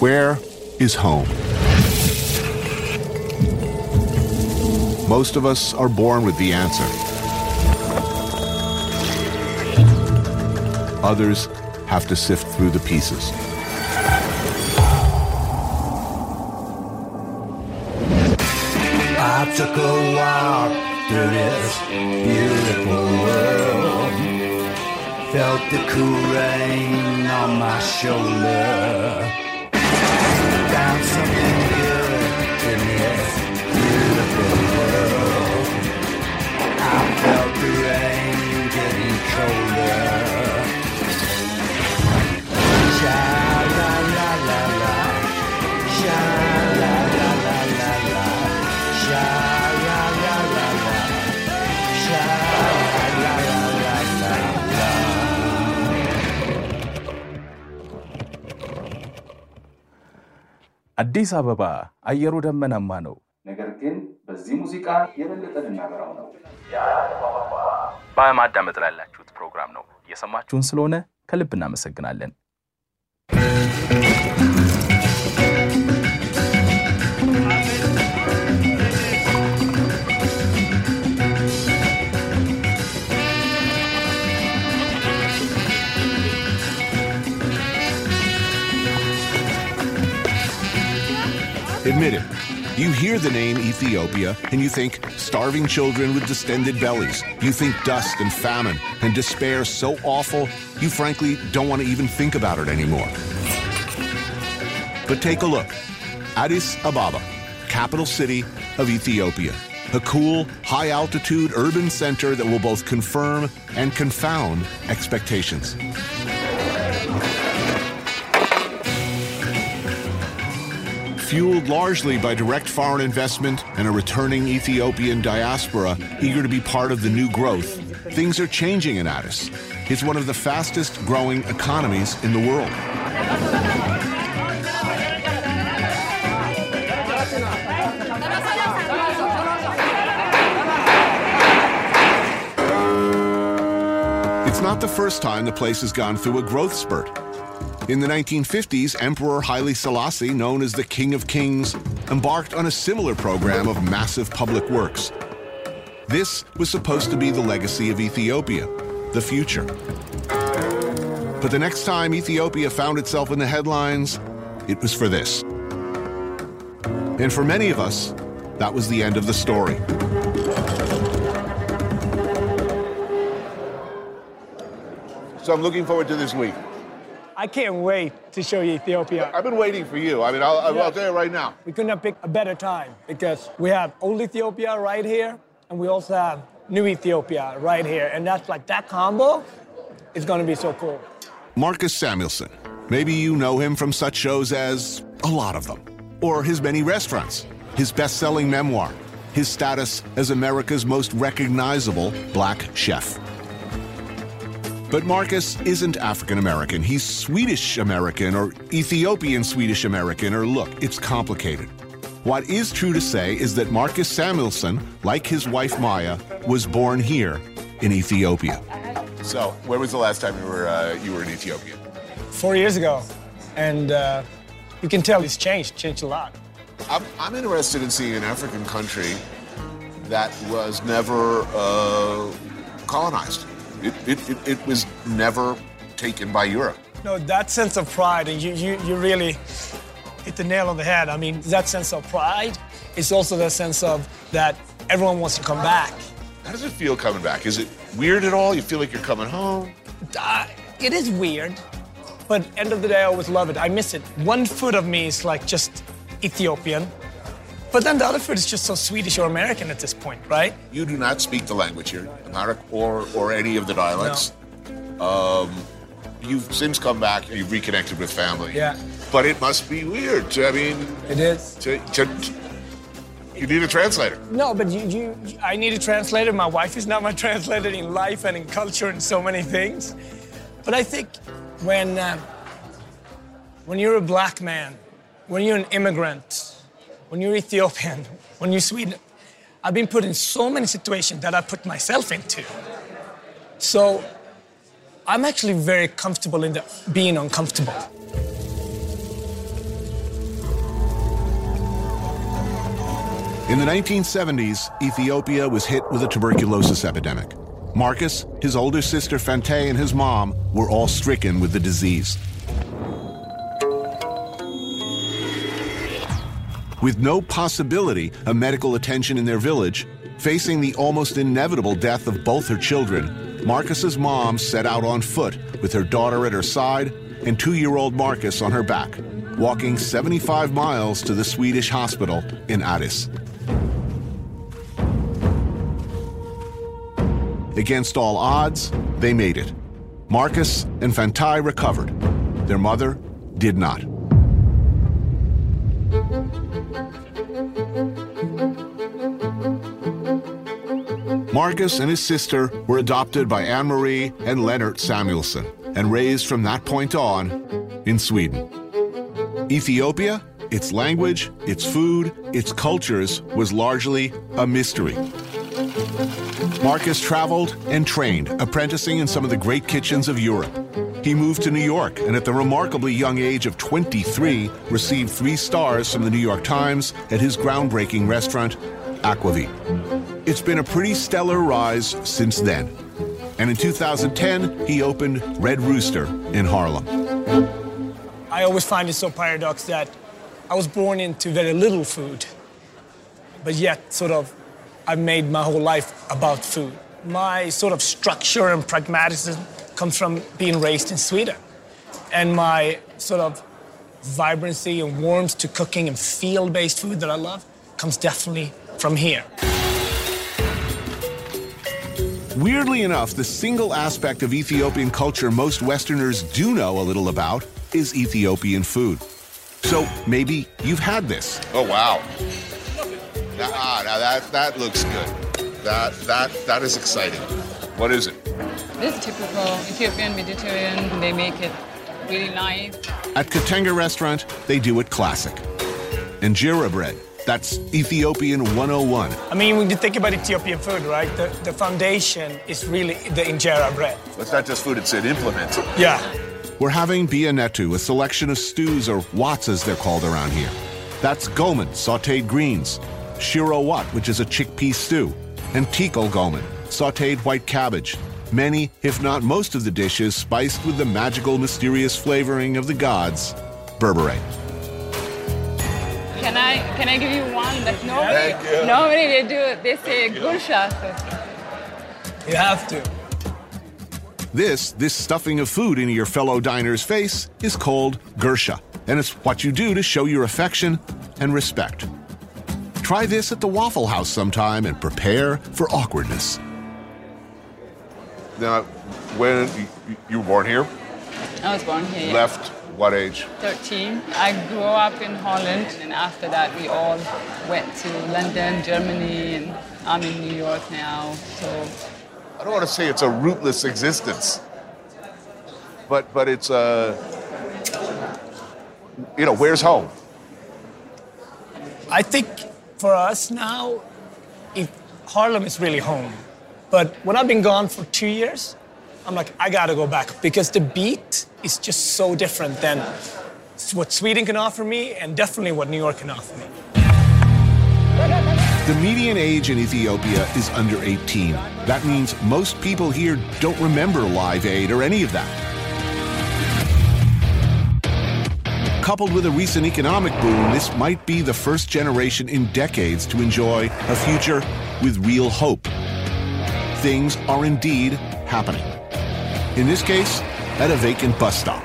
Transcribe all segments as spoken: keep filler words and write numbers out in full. Where is home? Most of us are born with the answer. Others have to sift through the pieces. I took a walk through this beautiful world. Felt the cool rain on my shoulder. Found something good in this beautiful world. I felt the rain getting colder. Sha-la-la-la-la, sha-la-la-la-la-la, sha-la-la-la-la, sha-la-la-la-la. Addis Ababa, ayeru damanama no. Negar kin bezzi muzika yebelete dinagaraw no. Ya Ababa, baamaddam etlallachuut program no. Yesamachuun slone kalib namesegnallen. Admit it, you hear the name Ethiopia and you think starving children with distended bellies. You think dust and famine and despair so awful, you frankly don't want to even think about it anymore. But take a look. Addis Ababa, capital city of Ethiopia. A cool, high-altitude urban center that will both confirm and confound expectations. Fueled largely by direct foreign investment and a returning Ethiopian diaspora eager to be part of the new growth, things are changing in Addis. It's one of the fastest growing economies in the world. It's not the first time the place has gone through a growth spurt. In the nineteen fifties, Emperor Haile Selassie, known as the King of Kings, embarked on a similar program of massive public works. This was supposed to be the legacy of Ethiopia, the future. But the next time Ethiopia found itself in the headlines, it was for this. And for many of us, that was the end of the story. So I'm looking forward to this week. I can't wait to show you Ethiopia. I've been waiting for you. I mean, I'll, I'll, yes. I'll tell you right now. We couldn't have picked a better time because we have old Ethiopia right here, and we also have new Ethiopia right here. And that's like, that combo is going to be so cool. Marcus Samuelsson. Maybe you know him from such shows as a lot of them, or his many restaurants, his best-selling memoir, his status as America's most recognizable black chef. But Marcus isn't African-American. He's Swedish-American or Ethiopian-Swedish-American, or look, it's complicated. What is true to say is that Marcus Samuelsson, like his wife Maya, was born here in Ethiopia. So, when was the last time you were uh, you were in Ethiopia? Four years ago, and uh, you can tell it's changed, changed a lot. I'm, I'm interested in seeing an African country that was never uh, colonized. It, it, it, it was never taken by Europe. No, that sense of pride, and you, you, you really hit the nail on the head. I mean, that sense of pride is also the sense of that everyone wants to come back. How does it feel coming back? Is it weird at all? You feel like you're coming home? Uh, it is weird, but end of the day, I always love it. I miss it. One foot of me is like just Ethiopian, but then the other food is just so Swedish or American at this point, right? You do not speak the language here, Amharic or, or any of the dialects. No. Um, you've since come back and you've reconnected with family. Yeah. But it must be weird. To, I mean... It is. To, to, to, you need a translator. No, but you, you, I need a translator. My wife is not my translator in life and in culture and so many things. But I think when, uh, when you're a black man, when you're an immigrant, when you're Ethiopian, when you're Sweden, I've been put in so many situations that I put myself into. So I'm actually very comfortable in the being uncomfortable. In the nineteen seventies, Ethiopia was hit with a tuberculosis epidemic. Marcus, his older sister Fante, and his mom were all stricken with the disease. With no possibility of medical attention in their village, facing the almost inevitable death of both her children, Marcus's mom set out on foot with her daughter at her side and two-year-old Marcus on her back, walking seventy-five miles to the Swedish hospital in Addis. Against all odds, they made it. Marcus and Fantai recovered. Their mother did not. Marcus and his sister were adopted by Anne-Marie and Leonard Samuelsson and raised from that point on in Sweden. Ethiopia, its language, its food, its cultures was largely a mystery. Marcus traveled and trained, apprenticing in some of the great kitchens of Europe. He moved to New York and at the remarkably young age of twenty-three received three stars from the New York Times at his groundbreaking restaurant, Aquavit. It's been a pretty stellar rise since then. And in two thousand ten, he opened Red Rooster in Harlem. I always find it so paradox that I was born into very little food, but yet sort of I've made my whole life about food. My sort of structure and pragmatism comes from being raised in Sweden. And my sort of vibrancy and warmth to cooking and field-based food that I love comes definitely from here. Weirdly enough, the single aspect of Ethiopian culture most Westerners do know a little about is Ethiopian food. So maybe you've had this. Oh, wow. Ah, now that, that looks good. That, that, that is exciting. What is it? This is typical Ethiopian Mediterranean. They make it really nice. At Katenga Restaurant, they do it classic. Injera bread, that's Ethiopian one oh one. I mean, when you think about Ethiopian food, right, the, the foundation is really the injera bread. It's not just food, it's an implement. Yeah. We're having beyaynetu, a selection of stews, or wats as they're called around here. That's gomen, sautéed greens. Shiro wat, which is a chickpea stew, and tikol gomen, sautéed white cabbage. Many, if not most of the dishes, spiced with the magical, mysterious flavoring of the gods, berbere. Can I, can I give you one that nobody, nobody they do? They say gursha. You have to. This, this stuffing of food into your fellow diner's face is called gursha, and it's what you do to show your affection and respect. Try this at the Waffle House sometime and prepare for awkwardness. Now, when you, you were born here? I was born here, yeah. Left what age? thirteen. I grew up in Holland, and after that we all went to London, Germany, and I'm in New York now, so... I don't want to say it's a rootless existence, but, but it's, uh, you know, where's home? I think... For us now, it, Harlem is really home. But when I've been gone for two years, I'm like, I gotta go back because the beat is just so different than what Sweden can offer me and definitely what New York can offer me. The median age in Ethiopia is under eighteen. That means most people here don't remember Live Aid or any of that. Coupled with a recent economic boom, this might be the first generation in decades to enjoy a future with real hope. Things are indeed happening. In this case, at a vacant bus stop.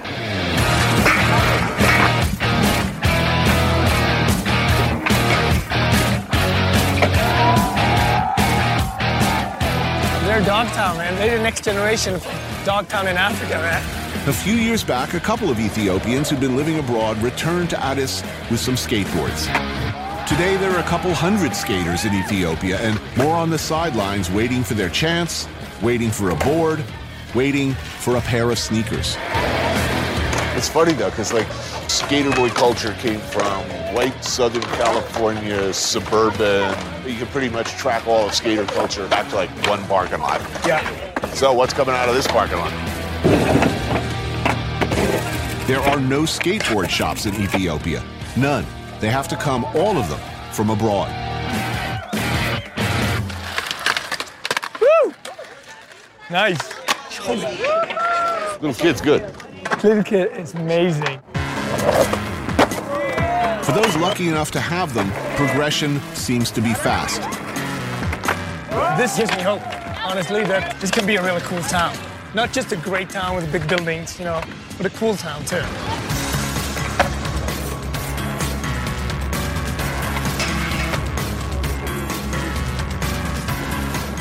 They're Dogtown, man. They're the next generation of Dogtown in Africa, man. A few years back, a couple of Ethiopians who'd been living abroad returned to Addis with some skateboards. Today, there are a couple hundred skaters in Ethiopia and more on the sidelines waiting for their chance, waiting for a board, waiting for a pair of sneakers. It's funny, though, because, like, skater boy culture came from white Southern California, suburban. You can pretty much track all of skater culture back to, like, one parking lot. Yeah. So what's coming out of this parking lot? There are no skateboard shops in Ethiopia. None. They have to come, all of them, from abroad. Nice. Little kid's good. Little kid is amazing. For those lucky enough to have them, progression seems to be fast. This gives me hope, honestly, that this can be a really cool town. Not just a great town with big buildings, you know, but a cool town, too.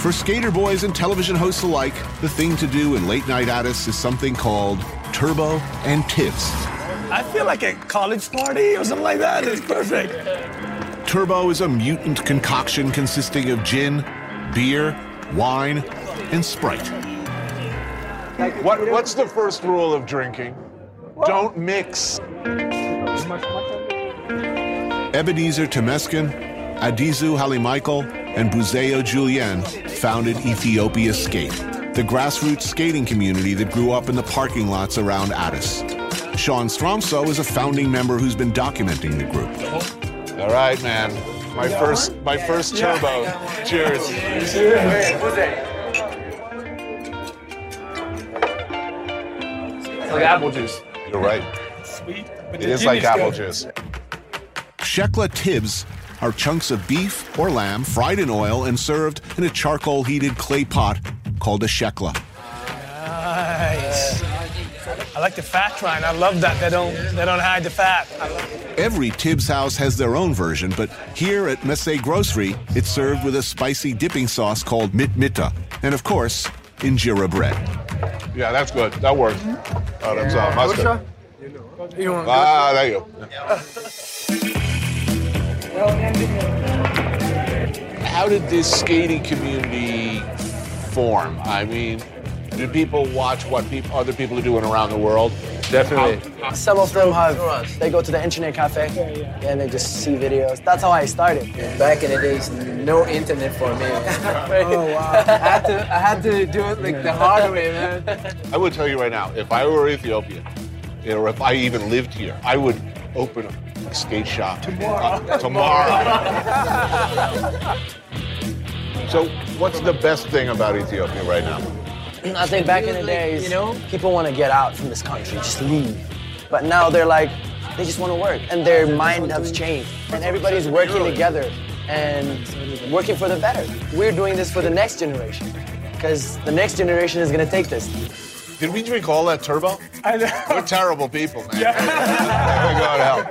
For skater boys and television hosts alike, the thing to do in late-night Addis is something called Turbo and Tips. I feel like a college party or something like that. It's perfect. Turbo is a mutant concoction consisting of gin, beer, wine, and Sprite. What, what's the first rule of drinking? What? Don't mix. Ebenezer Temeskin, Adizu Halimichael, and Buzeo Julien founded Ethiopia Skate, the grassroots skating community that grew up in the parking lots around Addis. Sean Stromso is a founding member who's been documenting the group. All right, man. My first, my first turbo. Yeah. Cheers. It's like apple juice. You're right. Sweet. It is like apple juice. Shekla Tibs are chunks of beef or lamb fried in oil and served in a charcoal-heated clay pot called a shekla. Nice. I like the fat rind. I love that. They don't, they don't hide the fat. Every Tibbs house has their own version, but here at Messe Grocery, it's served with a spicy dipping sauce called mit mita, and of course, injera bread. Yeah, that's good. That works. Mm-hmm. Oh, that's uh, mustard. Ah, there you go. Yeah. How did this skating community form? I mean, do people watch what people, other people are doing around the world? Definitely. How, Some of them have, they go to the internet cafe and they just see videos. That's how I started. Back in the days, no internet for me. Oh, wow. I had to, I had to do it like the hard way, man. I would tell you right now, if I were Ethiopian, or if I even lived here, I would open up a skate shop tomorrow. Uh, tomorrow. So, what's the best thing about Ethiopia right now? I think back in the days, you know, people want to get out from this country, just leave. But now they're like, they just want to work, and their mind has changed, and everybody's working together and working for the better. We're doing this for the next generation, because the next generation is going to take this. Did we drink all that turbo? I know. We're terrible people, man. Yeah. We're going to hell.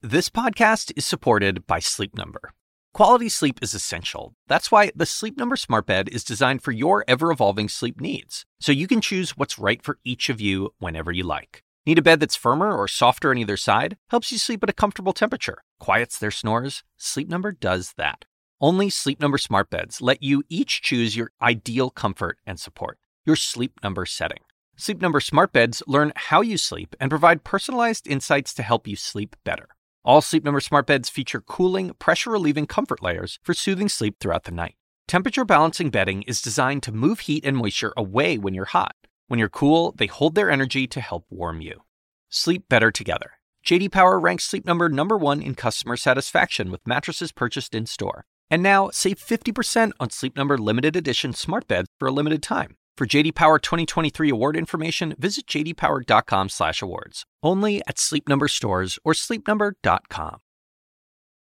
This podcast is supported by Sleep Number. Quality sleep is essential. That's why the Sleep Number Smart Bed is designed for your ever-evolving sleep needs, so you can choose what's right for each of you whenever you like. Need a bed that's firmer or softer on either side? Helps you sleep at a comfortable temperature. Quiets their snores? Sleep Number does that. Only Sleep Number Smart Beds let you each choose your ideal comfort and support. Your Sleep Number setting. Sleep Number smart beds learn how you sleep and provide personalized insights to help you sleep better. All Sleep Number smart beds feature cooling, pressure-relieving comfort layers for soothing sleep throughout the night. Temperature-balancing bedding is designed to move heat and moisture away when you're hot. When you're cool, they hold their energy to help warm you. Sleep better together. J D Power ranks Sleep Number number one in customer satisfaction with mattresses purchased in-store. And now, save fifty percent on Sleep Number limited edition smart beds for a limited time. For J D Power twenty twenty-three award information, visit j d power dot com slash awards. Only at Sleep Number stores or sleep number dot com.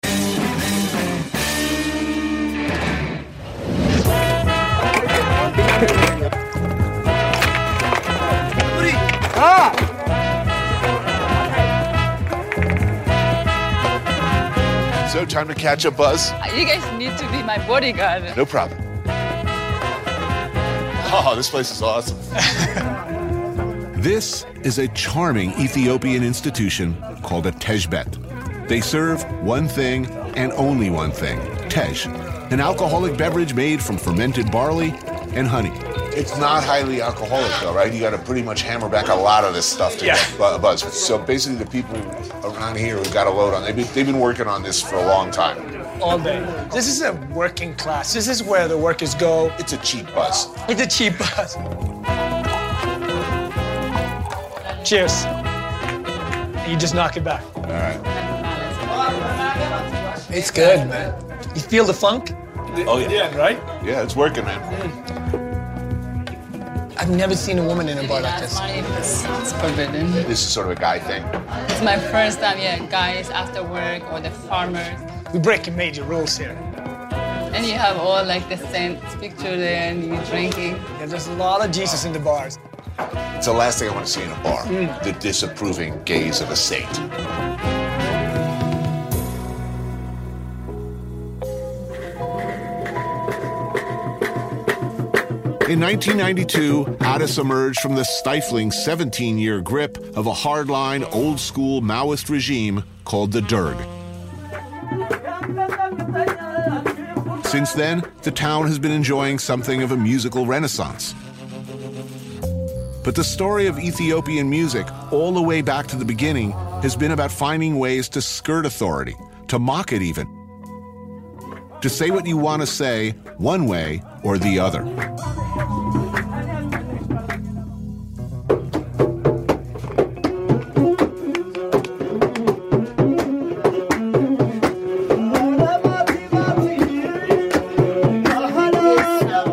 Ah! So, time to catch a buzz. You guys need to be my bodyguard. No problem. Oh, this place is awesome. This is a charming Ethiopian institution called a tejbet. They serve one thing and only one thing, tej, an alcoholic beverage made from fermented barley and honey. It's not highly alcoholic, though, right? You got to pretty much hammer back a lot of this stuff to yeah. get buzz. So basically the people around here who got a load on, they've been, they've been working on this for a long time. All day. This is a working class. This is where the workers go. It's a cheap bus. It's a cheap bus. Cheers. You just knock it back. All right. It's good, man. You feel the funk? Oh, yeah. Yeah, right? Yeah, it's working, man. I've never seen a woman in a bar like this. It's, it's forbidden. This is sort of a guy thing. It's my first time, yeah, guys after work or the farmers. We're breaking major rules here. And you have all like the same picture there and you're drinking. Yeah, there's a lot of Jesus in the bars. It's the last thing I want to see in a bar, mm. the disapproving gaze of a saint. In nineteen ninety-two, Addis emerged from the stifling seventeen-year grip of a hardline, old-school Maoist regime called the Derg. Since then, the town has been enjoying something of a musical renaissance. But the story of Ethiopian music, all the way back to the beginning, has been about finding ways to skirt authority, to mock it even, to say what you want to say, one way or the other.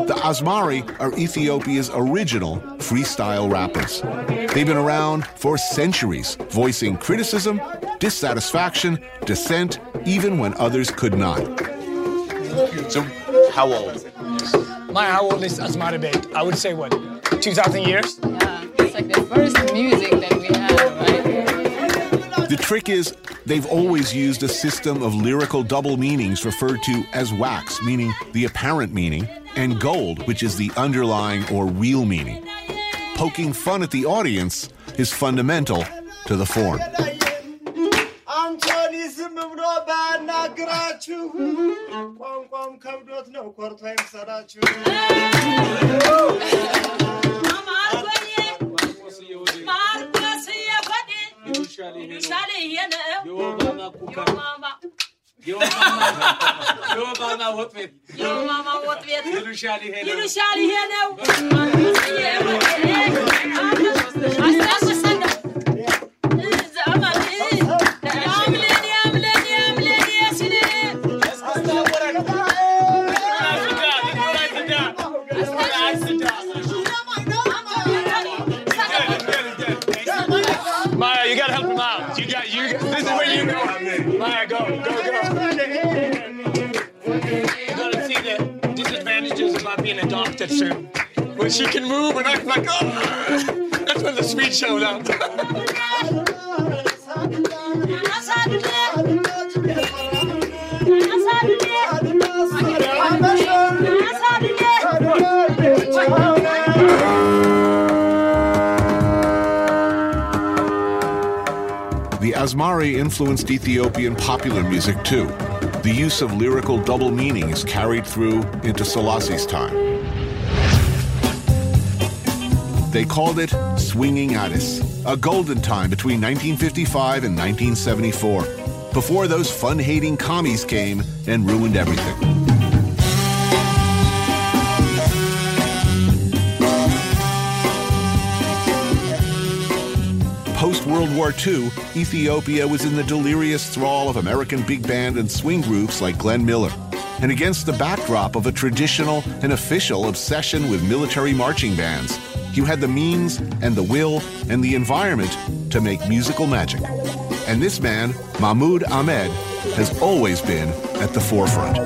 The Asmari are Ethiopia's original freestyle rappers. They've been around for centuries, voicing criticism, dissatisfaction, dissent, even when others could not. So, how old? My how old is Azmaribet? I would say what, two thousand years? Yeah, it's like the first music that we have, right? The trick is they've always used a system of lyrical double meanings referred to as wax, meaning the apparent meaning, and gold, which is the underlying or real meaning. Poking fun at the audience is fundamental to the form. When she can move and I'm like, oh, that's when the sweet shows out. The Asmari influenced Ethiopian popular music too. The use of lyrical double meanings carried through into Selassie's time. They called it Swinging Addis, a golden time between nineteen fifty-five and nineteen seventy-four, before those fun-hating commies came and ruined everything. Post-World War Two, Ethiopia was in the delirious thrall of American big band and swing groups like Glenn Miller, and against the backdrop of a traditional and official obsession with military marching bands, you had the means and the will and the environment to make musical magic. And this man, Mahmoud Ahmed, has always been at the forefront.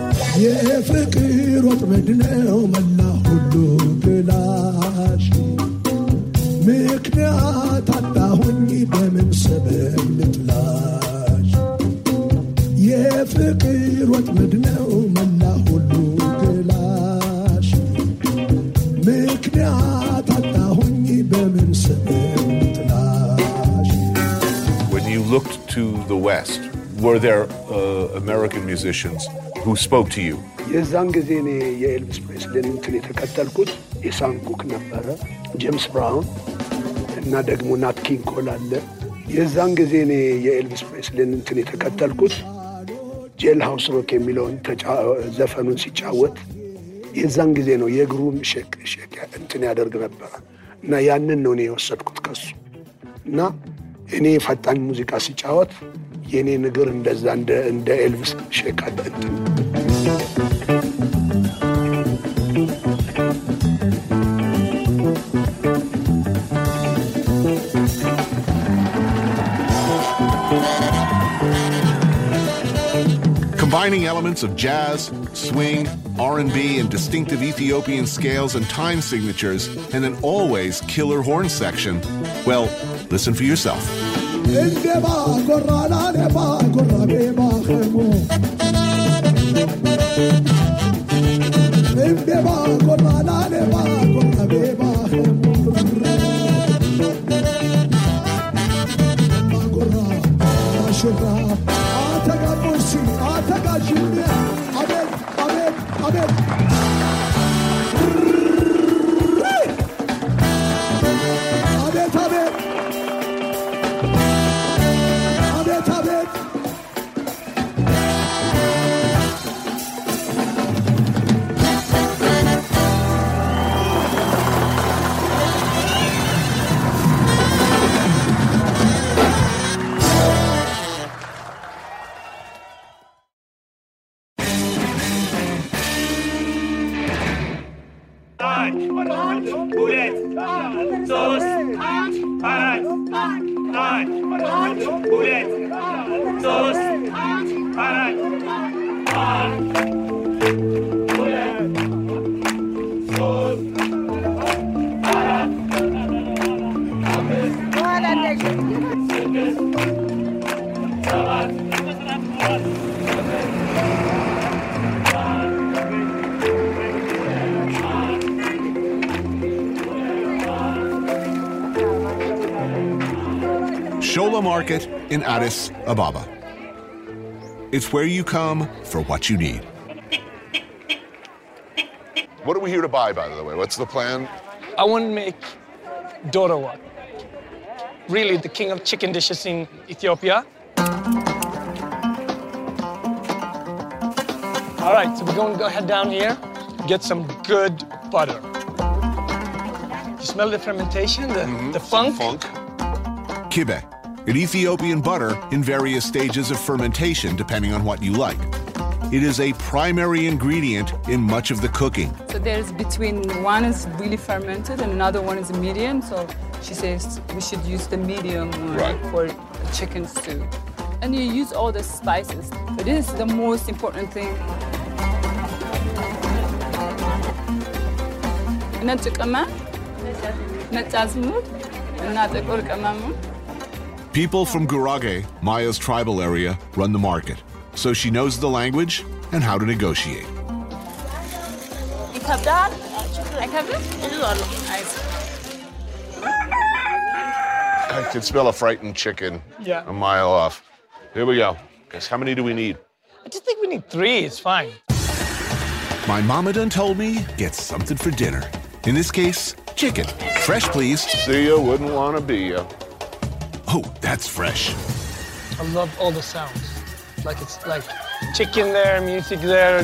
When you looked to the West, were there uh, American musicians who spoke to you? James Brown, King Cole, የዛን ጊዜ ነው የግሩም ሸክ ሸክ እንትን ያደርግ ነበር እና ያንን ነው ነው ወሰድኩት ከሱ እና እኔ ፈጣን ሙዚቃ ሲጫወት የኔ ነገር እንደዛ እንደ እንደ ኤልቪስ ሸክ አደረገ elements of jazz, swing, R and B, and distinctive Ethiopian scales and time signatures, and an always killer horn section. Well, listen for yourself. Market in Addis Ababa. It's where you come for what you need. What are we here to buy, by the way? What's the plan? I want to make Doro Wat, really the king of chicken dishes in Ethiopia. All right, so we're going to go head down here, get some good butter. You smell the fermentation, the, mm-hmm. the funk? Funk. Kibbeh. An Ethiopian butter in various stages of fermentation, depending on what you like. It is a primary ingredient in much of the cooking. So there's between one is really fermented and another one is medium. So she says we should use the medium one right. for chicken stew. And you use all the spices. But this is the most important thing. People from Gurage, Maya's tribal area, run the market, so she knows the language and how to negotiate. I can smell a frightened chicken yeah. a mile off. Here we go. Guess how many do we need? I just think we need three. It's fine. My mama done told me get something for dinner. In this case, chicken. Fresh, please. See ya, wouldn't want to be ya. Oh, that's fresh. I love all the sounds. Like it's like chicken there, music there.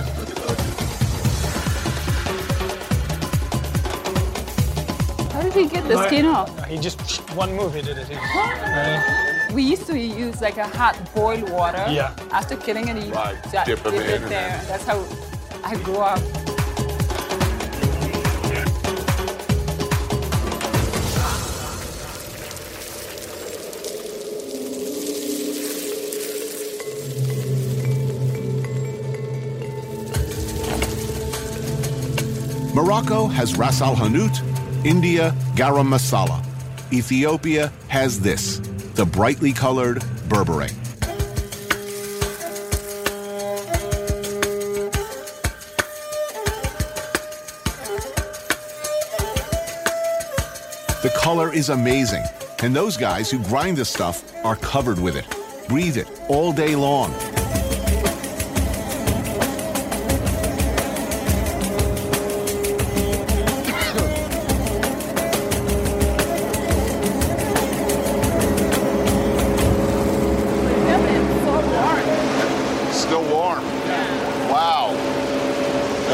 How did he get the skin off? He just, one move he did it. Right. We used to use like a hot boiled water. Yeah. After killing it, you right. just dip, dip it there. And that's how I grew up. Morocco has Ras Al Hanout, India, garam masala. Ethiopia has this, the brightly colored berbere. The color is amazing, and those guys who grind this stuff are covered with it. Breathe it all day long.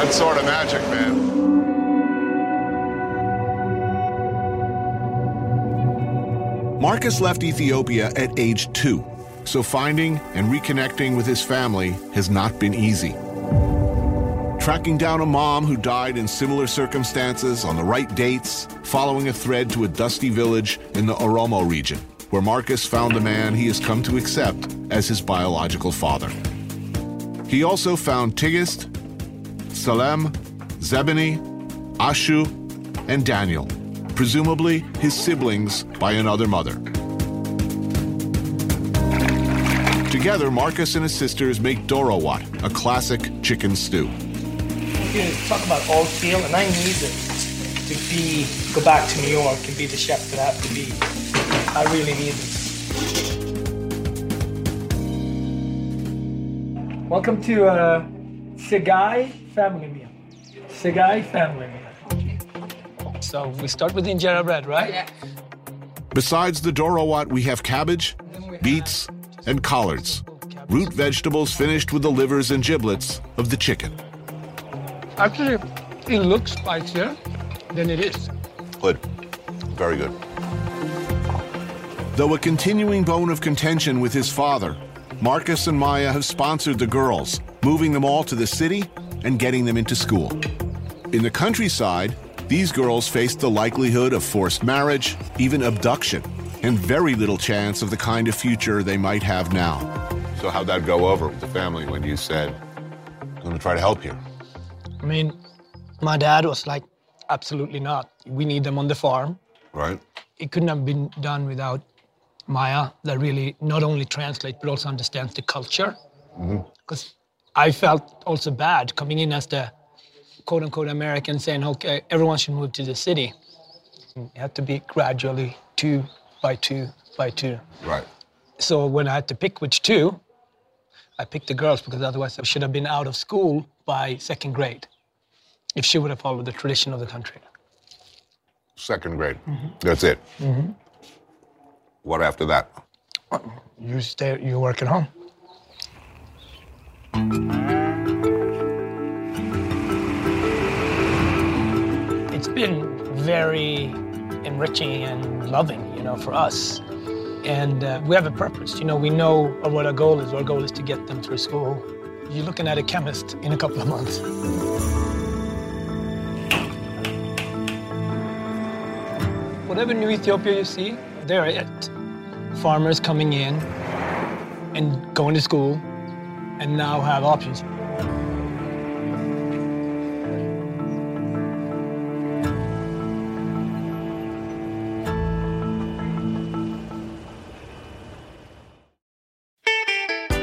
Sort of magic, man. Marcus left Ethiopia at age two, so finding and reconnecting with his family has not been easy. Tracking down a mom who died in similar circumstances on the right dates, following a thread to a dusty village in the Oromo region, where Marcus found the man he has come to accept as his biological father. He also found Tigist, Salem, Zebani, Ashu, and Daniel, presumably his siblings by another mother. Together, Marcus and his sisters make Doro Wat, a classic chicken stew. You talk about old feel, and I need it to be, go back to New York and be the chef that I have to be. I really need it. Welcome to uh, Segai Family Meal. Segai Family Meal. So we start with injera bread, right? Yeah. Besides the Doro Wat, we have cabbage, we beets, have and collards, root vegetables finished with the livers and giblets of the chicken. Actually, it looks spicier than it is. Good. Very good. Though a continuing bone of contention with his father, Marcus and Maya have sponsored the girls, moving them all to the city and getting them into school. In the countryside, these girls faced the likelihood of forced marriage, even abduction, and very little chance of the kind of future they might have now. So how'd that go over with the family when you said, I'm going to try to help you? I mean, my dad was like, absolutely not. We need them on the farm. Right. It couldn't have been done without Maya, that really not only translates, but also understands the culture. Because mm-hmm. I felt also bad coming in as the quote-unquote American, saying, okay, everyone should move to the city. It had to be gradually two by two by two. Right. So when I had to pick which two, I picked the girls because otherwise I should have been out of school by second grade if she would have followed the tradition of the country. Second grade. Mm-hmm. That's it. Mm-hmm. What after that? You stay, you work at home. It's been very enriching and loving, you know, for us. And uh, we have a purpose, you know, we know what our goal is. Our goal is to get them through school. You're looking at a chemist in a couple of months. Whatever New Ethiopia you see, they're it. Farmers coming in and going to school and now have options.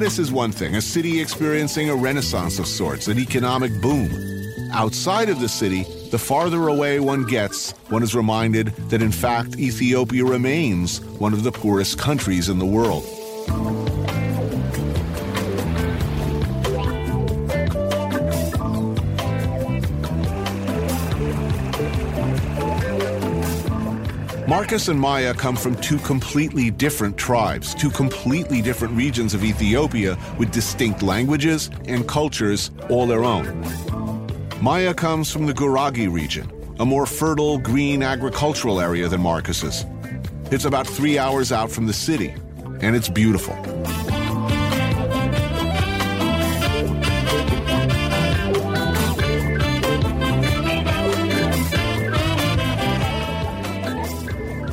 Addis is one thing, a city experiencing a renaissance of sorts, an economic boom. Outside of the city, the farther away one gets, one is reminded that in fact Ethiopia remains one of the poorest countries in the world. Marcus and Maya come from two completely different tribes, two completely different regions of Ethiopia with distinct languages and cultures all their own. Maya comes from the Gurage region, a more fertile, green agricultural area than Marcus's. It's about three hours out from the city, and it's beautiful.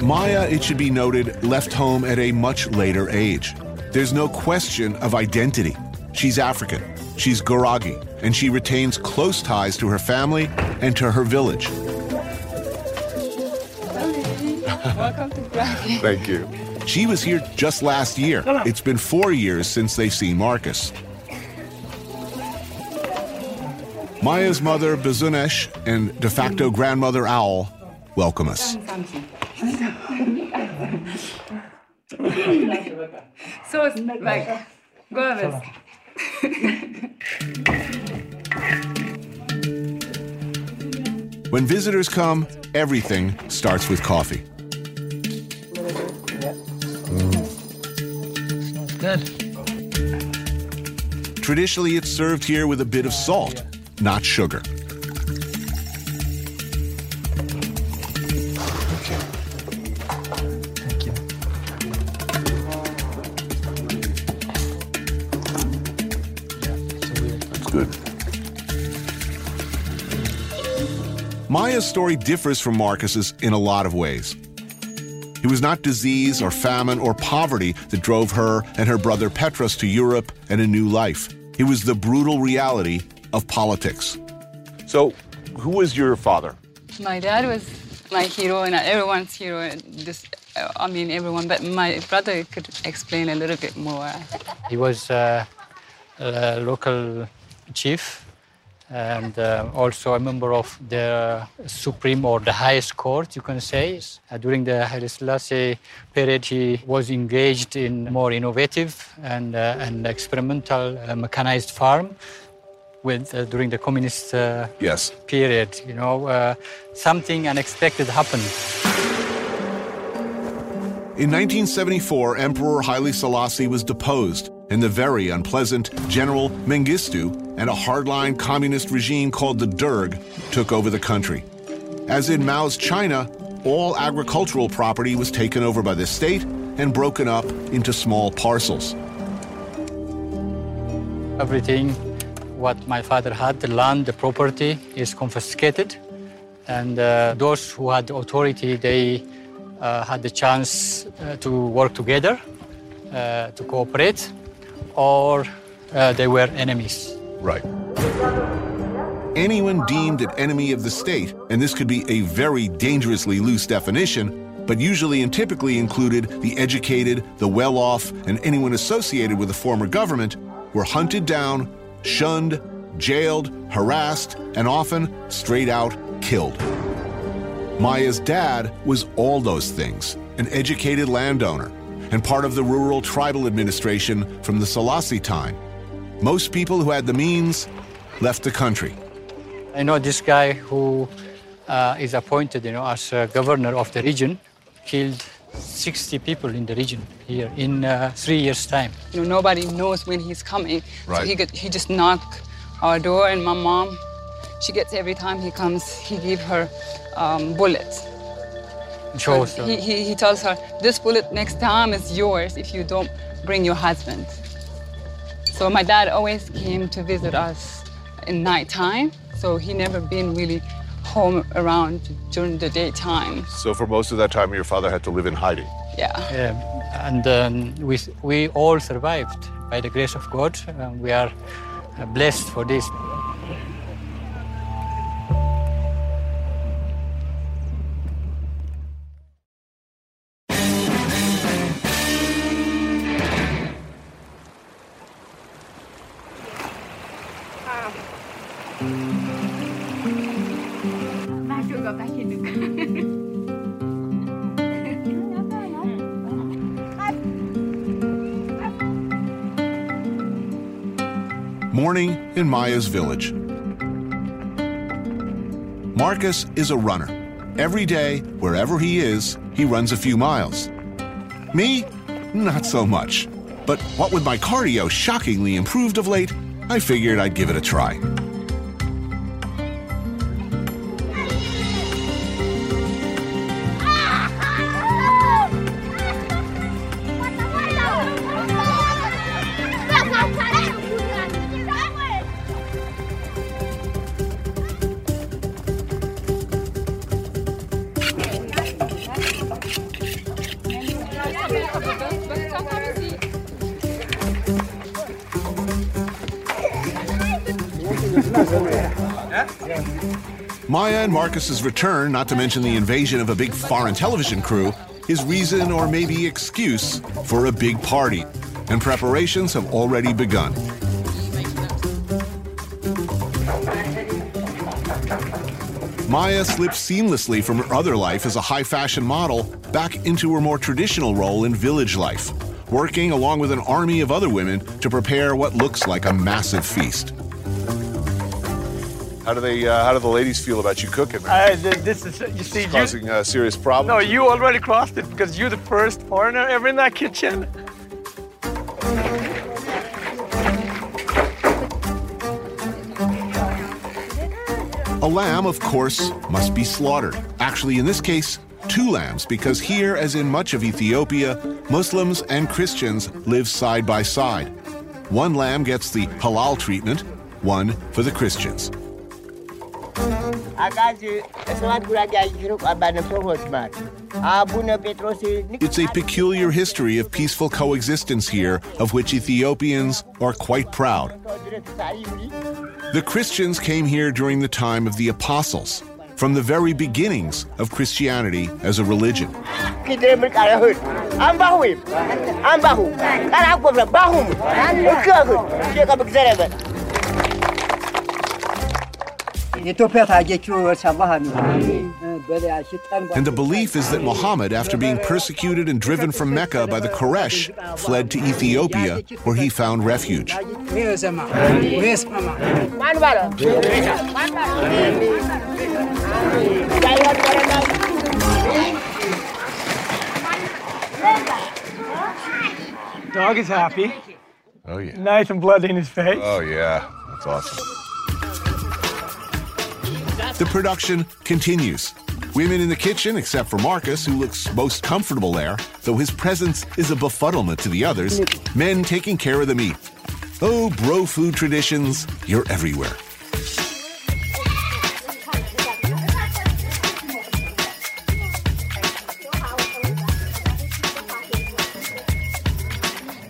Maya, it should be noted, left home at a much later age. There's no question of identity. She's African, she's Guragi, and she retains close ties to her family and to her village. Welcome to Guragi. Thank you. She was here just last year. It's been four years since they've seen Marcus. Maya's mother, Bezunesh, and de facto grandmother, Owl, welcome us. So it's like, go with. When visitors come, everything starts with coffee. Mm. Smells good. Traditionally, it's served here with a bit of salt, not sugar. Maya's story differs from Marcus's in a lot of ways. It was not disease or famine or poverty that drove her and her brother Petros to Europe and a new life. It was the brutal reality of politics. So, who was your father? My dad was my hero and everyone's hero. This, I mean, everyone, but my brother could explain a little bit more. He was uh, a local chief. And uh, also a member of the Supreme or the highest court, you can say. Uh, during the Haile Selassie period, he was engaged in more innovative and, uh, and experimental uh, mechanized farm with, uh, during the communist uh, yes. period. You know, uh, something unexpected happened. In nineteen seventy-four, Emperor Haile Selassie was deposed, and the very unpleasant General Mengistu and a hardline communist regime called the Derg took over the country. As in Mao's China, all agricultural property was taken over by the state and broken up into small parcels. Everything what my father had, the land, the property, is confiscated. And uh, those who had authority, they uh, had the chance uh, to work together, uh, to cooperate, or uh, they were enemies. Right. Anyone deemed an enemy of the state, and this could be a very dangerously loose definition, but usually and typically included the educated, the well-off, and anyone associated with the former government, were hunted down, shunned, jailed, harassed, and often straight out killed. Maya's dad was all those things, an educated landowner, and part of the rural tribal administration from the Selassie time. Most people who had the means left the country. I know this guy who uh, is appointed, you know, as uh, governor of the region, killed sixty people in the region here in uh, three years' time. You know, nobody knows when he's coming. Right. So he, could, he just knocked our door, and my mom, she gets every time he comes, he gives her um, bullets. So he, he, he tells her, this bullet next time is yours if you don't bring your husband. So my dad always came to visit us in nighttime, so he never been really home around during the daytime. So for most of that time, your father had to live in hiding. Yeah. Yeah. And um, we, we all survived by the grace of God. And we are blessed for this. Morning in Maya's village. Marcus is a runner. Every day, wherever he is, he runs a few miles. Me, not so much. But what with my cardio shockingly improved of late, I figured I'd give it a try. Maya and Marcus's return, not to mention the invasion of a big foreign television crew, is reason or maybe excuse for a big party, and preparations have already begun. Maya slips seamlessly from her other life as a high fashion model back into her more traditional role in village life, working along with an army of other women to prepare what looks like a massive feast. How do they? Uh, how do the ladies feel about you cooking? Uh, this is you see, causing you, uh, serious problems. No, you already crossed it because you're the first foreigner ever in that kitchen. A lamb, of course, must be slaughtered. Actually, in this case, two lambs, because here, as in much of Ethiopia, Muslims and Christians live side by side. One lamb gets the halal treatment, one for the Christians. It's a peculiar history of peaceful coexistence here, of which Ethiopians are quite proud. The Christians came here during the time of the apostles, from the very beginnings of Christianity as a religion. And the belief is that Muhammad, after being persecuted and driven from Mecca by the Quraysh, fled to Ethiopia, where he found refuge. Dog is happy. Oh, yeah. Nice and blood in his face. Oh, yeah. That's awesome. The production continues. Women in the kitchen, except for Marcus, who looks most comfortable there, though his presence is a befuddlement to the others, men taking care of the meat. Oh, bro food traditions, you're everywhere.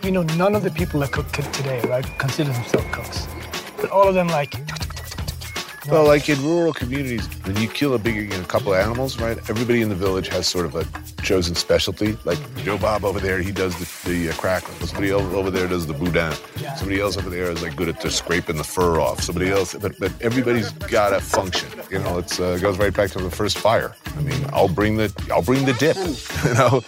You know, none of the people that cook today, right, consider themselves cooks. But all of them, like... Well, like in rural communities, when you kill a big, you know, couple of animals, right, everybody in the village has sort of a chosen specialty. Like Joe Bob over there, he does the, the uh, crackling. Somebody else over there does the boudin. Somebody else over there is like good at just scraping the fur off. Somebody else, but, but everybody's got a function. You know, it's, uh, it goes right back to the first fire. I mean, I'll bring the, I'll bring the dip, you know.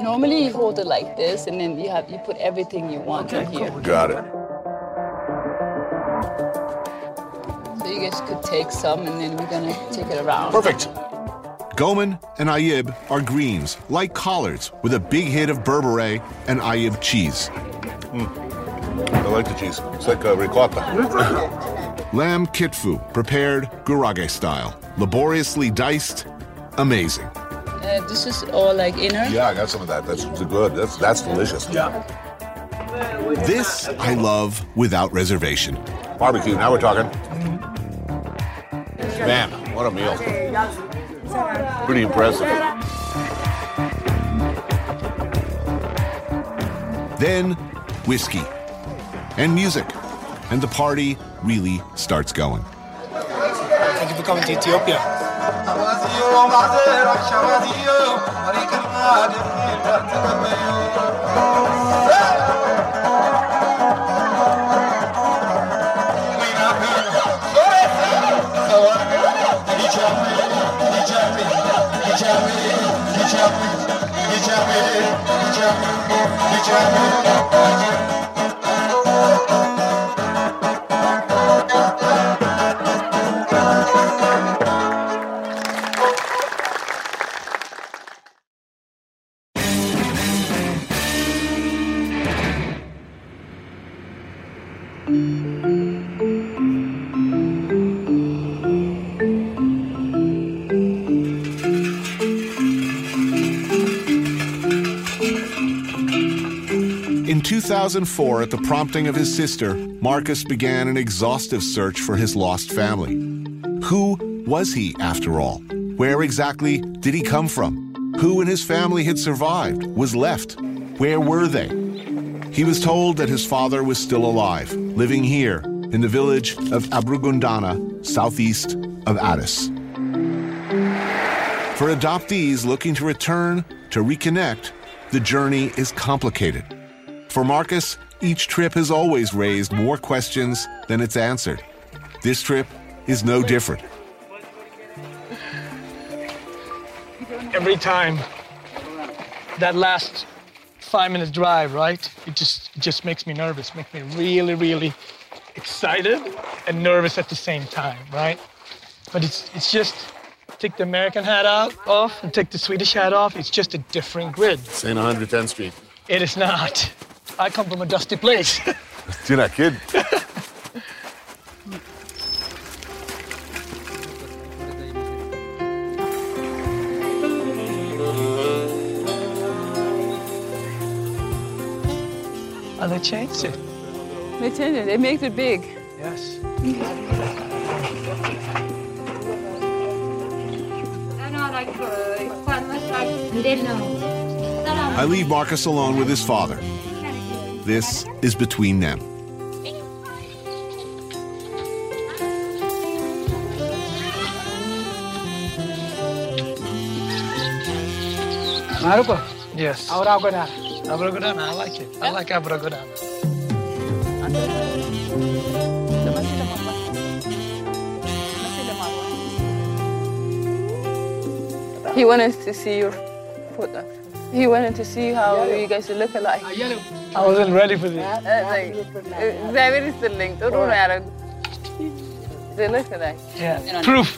Normally you hold it like this, and then you have, you put everything you want in here. Got it. You guys could take some, and then we're going to take it around. Perfect. Gomen and Ayib are greens, like collards, with a big hit of berbere and Ayib cheese. Mm. I like the cheese. It's like a ricotta. Lamb kitfu, prepared Gurage style, laboriously diced, amazing. Uh, this is all like inner? Yeah, I got some of that. That's good. That's, that's delicious. Yeah. This I love without reservation. Barbecue, now we're talking. Man, what a meal. Pretty impressive. Then, whiskey and music, and the party really starts going. Thank you for coming to Ethiopia. In two thousand four, at the prompting of his sister, Marcus began an exhaustive search for his lost family. Who was he, after all? Where exactly did he come from? Who in his family had survived, was left? Where were they? He was told that his father was still alive, living here in the village of Abra-gurana, southeast of Addis. For adoptees looking to return, to reconnect, the journey is complicated. For Marcus, each trip has always raised more questions than it's answered. This trip is no different. Every time that last five-minute drive, right? It just it just makes me nervous, makes me really, really excited and nervous at the same time, right? But it's it's just take the American hat out off and take the Swedish hat off. It's just a different grid. It's in one hundred tenth street. It is not. I come from a dusty place. You're not kidding. Oh, they changed it. They changed it. They made it big. Yes. I leave Marcus alone with his father. This is between them. Maruko? Yes. Abra-gurana. Abra-gurana, I like it. I like Abra-gurana. He wanted to see your photo. He wanted to see how you guys look alike. I wasn't ready for this. There is the link. They look alike. Yeah. Proof.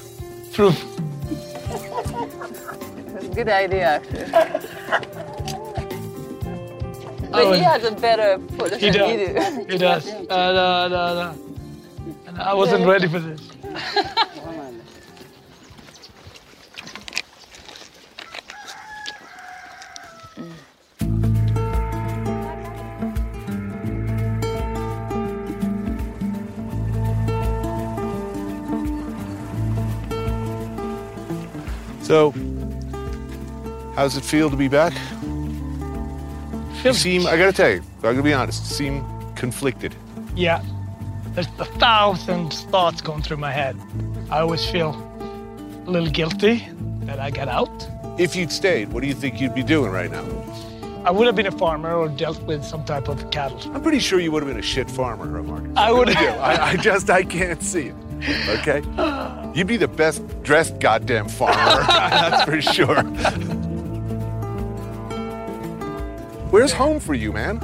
Proof. That's a good idea, actually. But oh, he has a better photo than does. You do. He does. Uh, no, no, no. I wasn't ready for this. So, how does it feel to be back? You seem, I gotta tell you, I'm gonna be honest, seem conflicted. Yeah, there's a thousand thoughts going through my head. I always feel a little guilty that I got out. If you'd stayed, what do you think you'd be doing right now? I would have been a farmer or dealt with some type of cattle. I'm pretty sure you would have been a shit farmer, Marcus. I would have. I, I just, I can't see it. Okay? You'd be the best-dressed goddamn farmer, that's for sure. Where's home for you, man?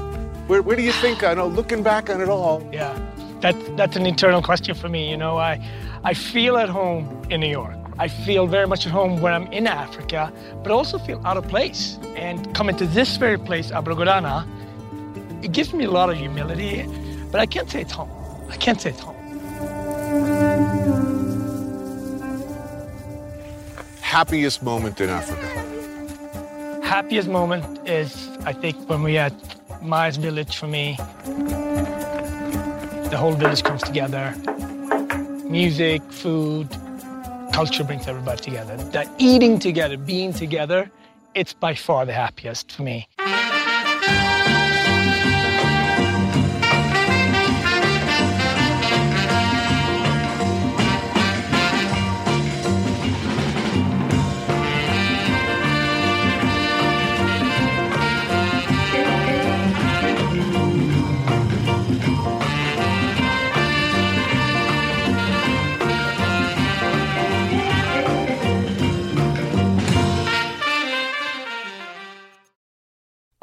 Where, where do you think, I know, looking back on it all? Yeah, that, that's an internal question for me, you know. I, I feel at home in New York. I feel very much at home when I'm in Africa, but also feel out of place. And coming to this very place, Abra-gurana, it gives me a lot of humility, but I can't say it's home. I can't say it's home. Happiest moment in Africa? Happiest moment is, I think, when we at Maya's village for me. The whole village comes together. Music, food, culture brings everybody together. That eating together, being together, it's by far the happiest for me.